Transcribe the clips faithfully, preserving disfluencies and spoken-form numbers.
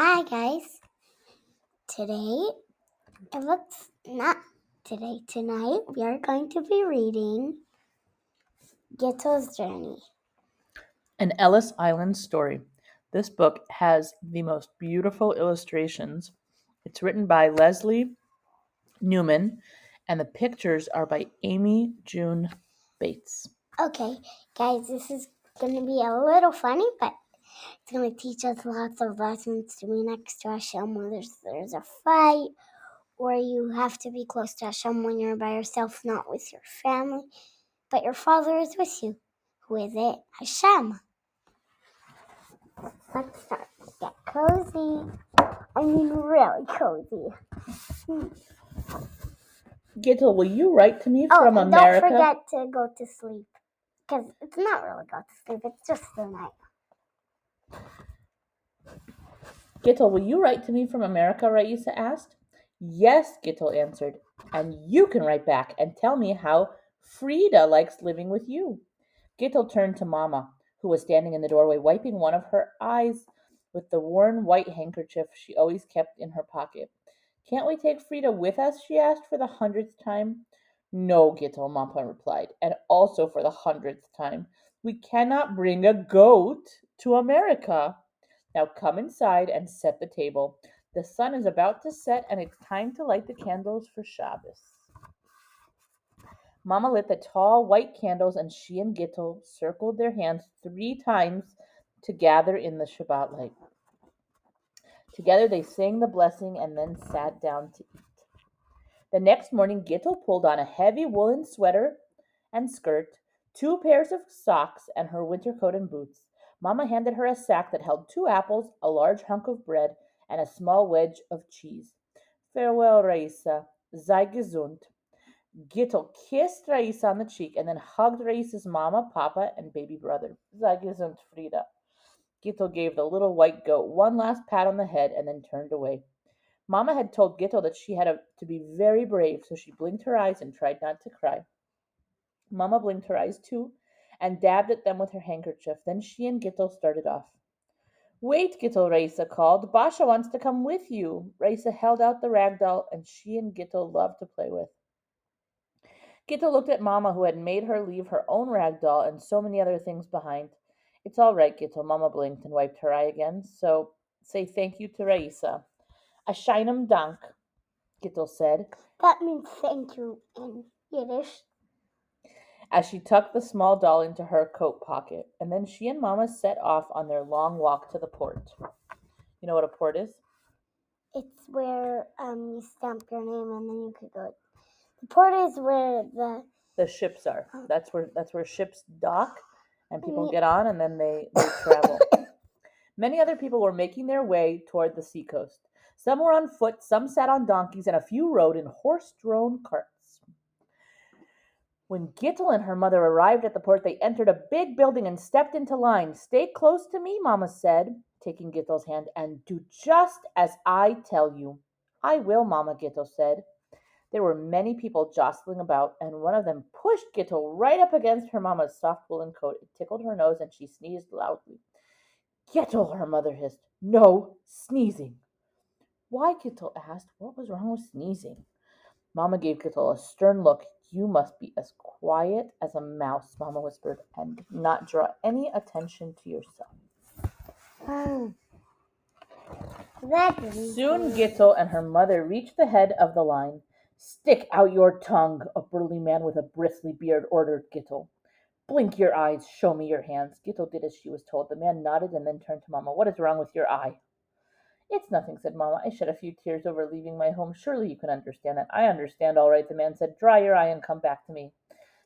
Hi guys, today, it looks not today, tonight, we are going to be reading Gittel's Journey. An Ellis Island story. This book has the most beautiful illustrations. It's written by Leslie Newman, and the pictures are by Amy June Bates. Okay, guys, this is going to be a little funny, but it's going to teach us lots of lessons to be next to Hashem when there's, there's a fight, or you have to be close to Hashem when you're by yourself, not with your family. But your Father is with you. Who is it? Hashem. Let's start. Get cozy. I mean, really cozy. Gittel, will you write to me oh, from America? Oh, don't forget to go to sleep. Because it's not really go to sleep. It's just the night. Gittel, will you write to me from America? Raisa asked. Yes, Gittel answered. And you can write back and tell me how Frida likes living with you. Gittel turned to Mama, who was standing in the doorway, wiping one of her eyes with the worn white handkerchief she always kept in her pocket. Can't we take Frida with us? She asked for the hundredth time. No, Gittel, Mama replied, and also for the hundredth time. We cannot bring a goat to America. Now come inside and set the table. The sun is about to set, and it's time to light the candles for Shabbat. Mama lit the tall white candles, and she and Gittel circled their hands three times to gather in the Shabbat light. Together they sang the blessing and then sat down to eat. The next morning, Gittel pulled on a heavy woolen sweater and skirt, two pairs of socks, and her winter coat and boots. Mama handed her a sack that held two apples, a large hunk of bread, and a small wedge of cheese. Farewell, Raisa. Sei gesund. Gittel kissed Raisa on the cheek and then hugged Raisa's mama, papa, and baby brother. Sei gesund, Frida. Gittel gave the little white goat one last pat on the head and then turned away. Mama had told Gittel that she had a, to be very brave, so she blinked her eyes and tried not to cry. Mama blinked her eyes, too, and dabbed at them with her handkerchief. Then she and Gittel started off. Wait, Gittel, Raisa called. Basha wants to come with you. Raisa held out the rag doll, and she and Gittel loved to play with. Gittel looked at Mama, who had made her leave her own rag doll and so many other things behind. It's all right, Gittel, Mama blinked and wiped her eye again. So say thank you to Raisa. A sheynem dank, Gittel said. That means thank you in Yiddish. As she tucked the small doll into her coat pocket, and then she and Mama set off on their long walk to the port. You know what a port is? It's where um you stamp your name and then you could go. The port is where the the ships are. That's where that's where ships dock, and people get on, and then they, they travel. Many other people were making their way toward the seacoast. Some were on foot, some sat on donkeys, and a few rode in horse-drawn carts. When Gittel and her mother arrived at the port, they entered a big building and stepped into line. Stay close to me, Mama said, taking Gittel's hand, and do just as I tell you. I will, Mama, Gittel said. There were many people jostling about, and one of them pushed Gittel right up against her mama's soft woolen coat. It tickled her nose, and she sneezed loudly. Gittel, her mother hissed. No sneezing. Why, Gittel asked. What was wrong with sneezing? Mama gave Gittel a stern look. You must be as quiet as a mouse, Mama whispered, and not draw any attention to yourself. Oh. Soon Gittel and her mother reached the head of the line. Stick out your tongue, a burly man with a bristly beard ordered Gittel. Blink your eyes, show me your hands. Gittel did as she was told. The man nodded and then turned to Mama. What is wrong with your eye? It's nothing, said Mama. I shed a few tears over leaving my home. Surely you can understand that. I understand, all right, the man said. Dry your eye and come back to me.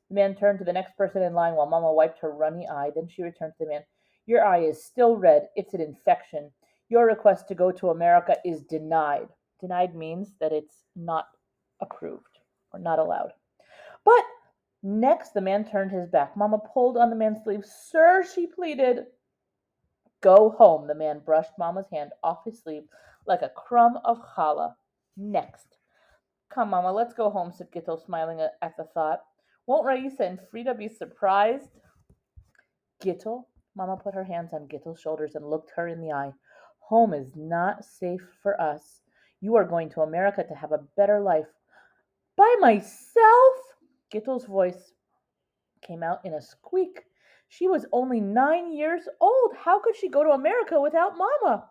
The man turned to the next person in line while Mama wiped her runny eye. Then she returned to the man. Your eye is still red. It's an infection. Your request to go to America is denied. Denied means that it's not approved or not allowed. But next, the man turned his back. Mama pulled on the man's sleeve. Sir, she pleaded. Go home. The man brushed Mama's hand off his sleeve like a crumb of challah. Next. Come, Mama, let's go home, said Gittel, smiling at the thought. Won't Raisa and Frida be surprised? Gittel? Mama put her hands on Gittel's shoulders and looked her in the eye. Home is not safe for us. You are going to America to have a better life. By myself? Gittel's voice came out in a squeak. She was only nine years old. How could she go to America without Mama?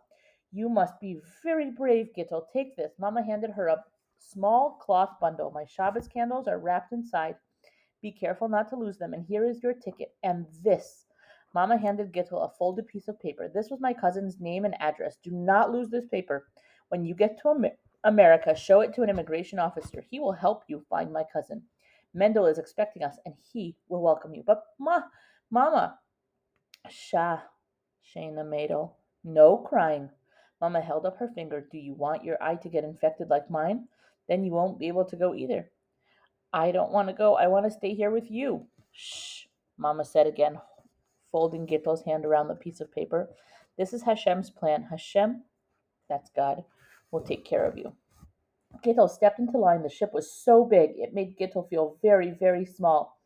You must be very brave, Gittel. Take this. Mama handed her a small cloth bundle. My Shabbat candles are wrapped inside. Be careful not to lose them. And here is your ticket. And this. Mama handed Gittel a folded piece of paper. This was my cousin's name and address. Do not lose this paper. When you get to Amer- America, show it to an immigration officer. He will help you find my cousin. Mendel is expecting us, and he will welcome you. But, Ma, Mama, Sha, Shayna Maidel, no crying. Mama held up her finger. Do you want your eye to get infected like mine? Then you won't be able to go either. I don't want to go. I want to stay here with you. Shh, Mama said again, folding Gittel's hand around the piece of paper. This is Hashem's plan. Hashem, that's God, will take care of you. Gittel stepped into line. The ship was so big, it made Gittel feel very, very small.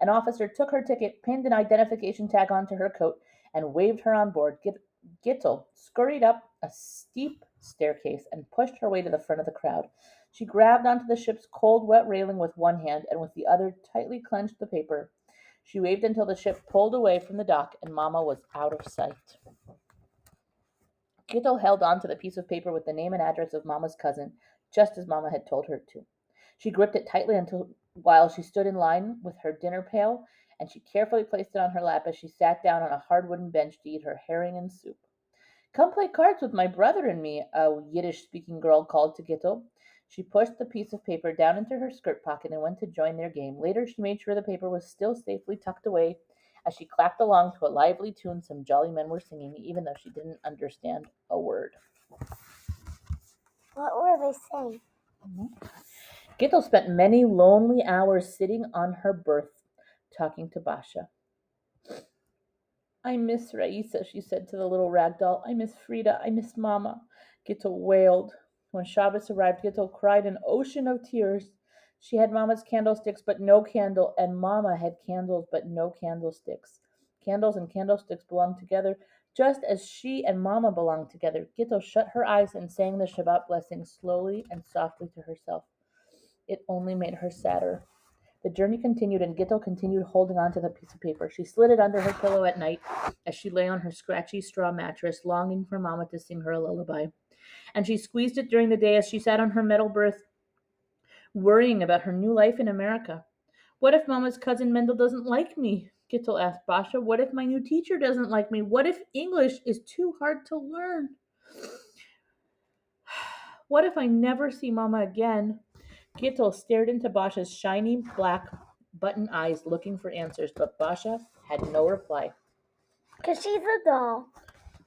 An officer took her ticket, pinned an identification tag onto her coat, and waved her on board. Gittel scurried up a steep staircase and pushed her way to the front of the crowd. She grabbed onto the ship's cold, wet railing with one hand and with the other tightly clenched the paper. She waved until the ship pulled away from the dock and Mama was out of sight. Gittel held on to the piece of paper with the name and address of Mama's cousin, just as Mama had told her to. She gripped it tightly until while she stood in line with her dinner pail, and she carefully placed it on her lap as she sat down on a hard wooden bench to eat her herring and soup. Come play cards with my brother and me, a Yiddish-speaking girl called to Gittel. She pushed the piece of paper down into her skirt pocket and went to join their game. Later, she made sure the paper was still safely tucked away as she clapped along to a lively tune some jolly men were singing, even though she didn't understand a word. What were they saying? Mm-hmm. Gittel spent many lonely hours sitting on her berth, talking to Basha. I miss Raisa, she said to the little rag doll. I miss Frida. I miss Mama. Gittel wailed. When Shabbos arrived, Gittel cried an ocean of tears. She had Mama's candlesticks, but no candle, and Mama had candles, but no candlesticks. Candles and candlesticks belonged together, just as she and Mama belonged together. Gittel shut her eyes and sang the Shabbat blessing slowly and softly to herself. It only made her sadder. The journey continued, and Gittel continued holding on to the piece of paper. She slid it under her pillow at night as she lay on her scratchy straw mattress, longing for Mama to sing her a lullaby. And she squeezed it during the day as she sat on her metal berth, worrying about her new life in America. What if Mama's cousin Mendel doesn't like me? Gittel asked Basha. What if my new teacher doesn't like me? What if English is too hard to learn? What if I never see Mama again? Gittel stared into Basha's shiny black button eyes, looking for answers, but Basha had no reply. Because she's a doll.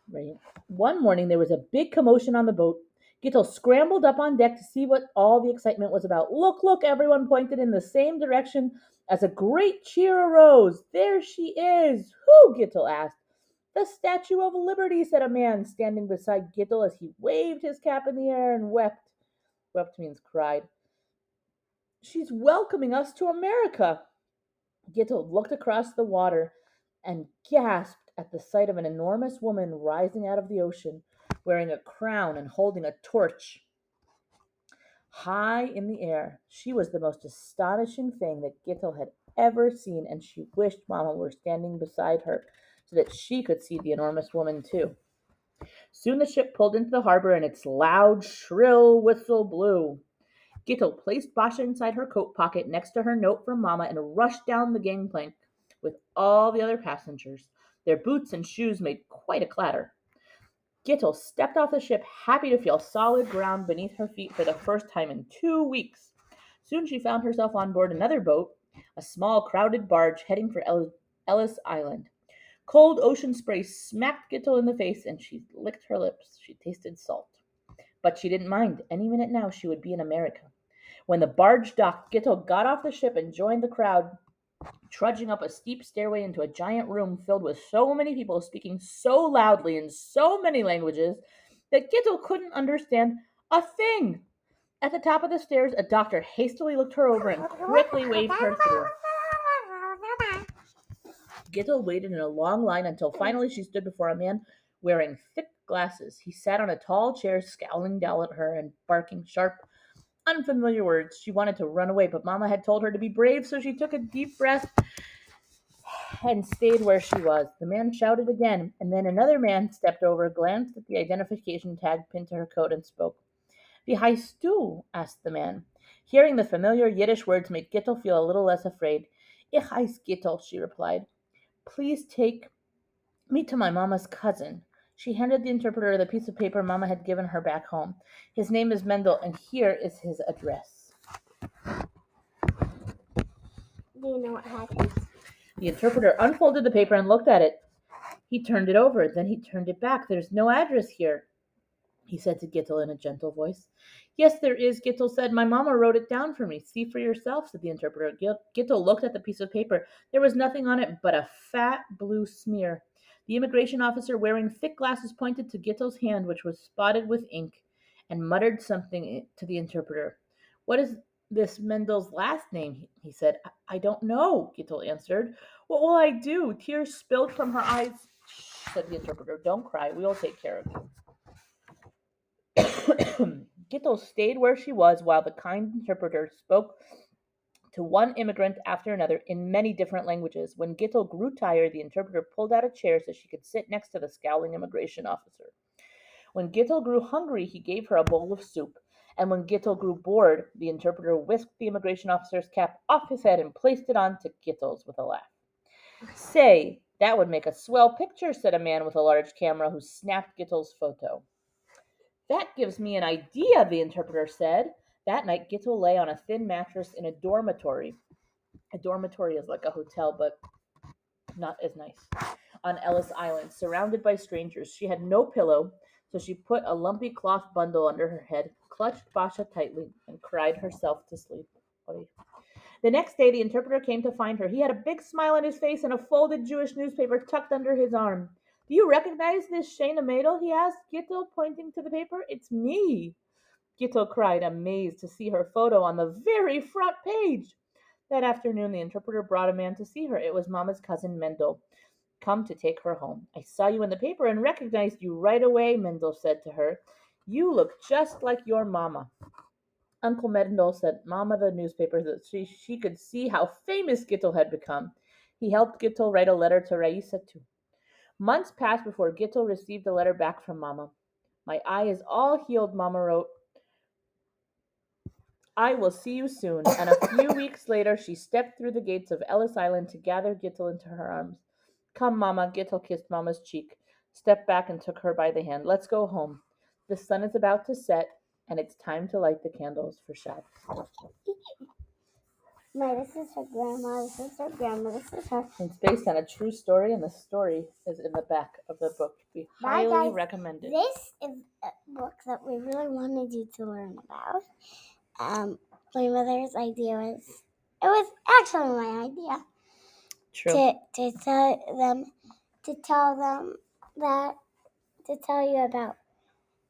Right. One morning, there was a big commotion on the boat. Gittel scrambled up on deck to see what all the excitement was about. Look, look, everyone pointed in the same direction as a great cheer arose. There she is. Who? Gittel asked. The Statue of Liberty, said a man standing beside Gittel as he waved his cap in the air and wept. Wept means cried. She's welcoming us to America. Gittel looked across the water and gasped at the sight of an enormous woman rising out of the ocean, wearing a crown and holding a torch high in the air. She was the most astonishing thing that Gittel had ever seen, and she wished Mama were standing beside her so that she could see the enormous woman too. Soon the ship pulled into the harbor, and its loud, shrill whistle blew. Gittel placed Basha inside her coat pocket next to her note from Mama and rushed down the gangplank with all the other passengers. Their boots and shoes made quite a clatter. Gittel stepped off the ship, happy to feel solid ground beneath her feet for the first time in two weeks. Soon she found herself on board another boat, a small, crowded barge heading for Ellis Island. Cold ocean spray smacked Gittel in the face, and she licked her lips. She tasted salt. But she didn't mind. Any minute now, she would be in America. When the barge docked, Gittel got off the ship and joined the crowd, trudging up a steep stairway into a giant room filled with so many people speaking so loudly in so many languages that Gittel couldn't understand a thing. At the top of the stairs, a doctor hastily looked her over and quickly waved her through. Gittel waited in a long line until finally she stood before a man wearing thick glasses. He sat on a tall chair, scowling down at her and barking sharp, unfamiliar words. She wanted to run away, but Mama had told her to be brave, so she took a deep breath and stayed where she was. The man shouted again, and then another man stepped over, glanced at the identification tag pinned to her coat, and spoke. Wie heißt du? Asked the man. Hearing the familiar Yiddish words made Gittel feel a little less afraid. Ich heiß Gittel, she replied. Please take me to my mama's cousin. She handed the interpreter the piece of paper Mama had given her back home. His name is Mendel, and here is his address. Do you know what happened? The interpreter unfolded the paper and looked at it. He turned it over. Then he turned it back. There's no address here, he said to Gittel in a gentle voice. Yes, there is, Gittel said. My mama wrote it down for me. See for yourself, said the interpreter. Gittel looked at the piece of paper. There was nothing on it but a fat blue smear. The immigration officer wearing thick glasses pointed to Gittel's hand, which was spotted with ink, and muttered something to the interpreter. What is this Mendel's last name? He said. I don't know, Gittel answered. What will I do? Tears spilled from her eyes, said the interpreter. Don't cry. We will take care of you. Gittel stayed where she was while the kind interpreter spoke to one immigrant after another in many different languages. When Gittel grew tired, the interpreter pulled out a chair so she could sit next to the scowling immigration officer. When Gittel grew hungry, he gave her a bowl of soup. And when Gittel grew bored, the interpreter whisked the immigration officer's cap off his head and placed it onto Gittel's with a laugh. Say, that would make a swell picture, said a man with a large camera who snapped Gittel's photo. That gives me an idea, the interpreter said. That night, Gittel lay on a thin mattress in a dormitory. A dormitory is like a hotel, but not as nice. On Ellis Island, surrounded by strangers, she had no pillow, so she put a lumpy cloth bundle under her head, clutched Basha tightly, and cried herself to sleep. The next day, the interpreter came to find her. He had a big smile on his face and a folded Jewish newspaper tucked under his arm. Do you recognize this Shayna Maidel? He asked Gittel, pointing to the paper. It's me. Gittel cried, amazed to see her photo on the very front page. That afternoon, the interpreter brought a man to see her. It was Mama's cousin, Mendel, come to take her home. I saw you in the paper and recognized you right away, Mendel said to her. You look just like your mama. Uncle Mendel sent Mama the newspaper so that she, she could see how famous Gittel had become. He helped Gittel write a letter to Raisa, too. Months passed before Gittel received a letter back from Mama. My eye is all healed, Mama wrote. I will see you soon, and a few weeks later, she stepped through the gates of Ellis Island to gather Gittel into her arms. Come, Mama, Gittel kissed Mama's cheek, stepped back and took her by the hand. Let's go home. The sun is about to set, and it's time to light the candles for Shabbat. My, this is her grandma, this is her grandma, this is her. It's based on a true story, and the story is in the back of the book. We highly Bye, guys. recommend it. This is a book that we really wanted you to learn about. Um, my mother's idea was, it was actually my idea. True. To, to tell them, to tell them that, to tell you about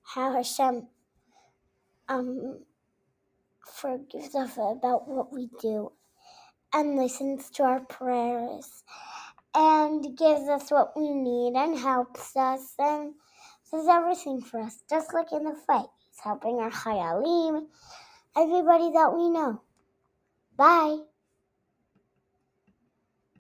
how Hashem, um, forgives us about what we do and listens to our prayers and gives us what we need and helps us and does everything for us. Just like in the fight, he's helping our Hayalim. Everybody that we know. Bye.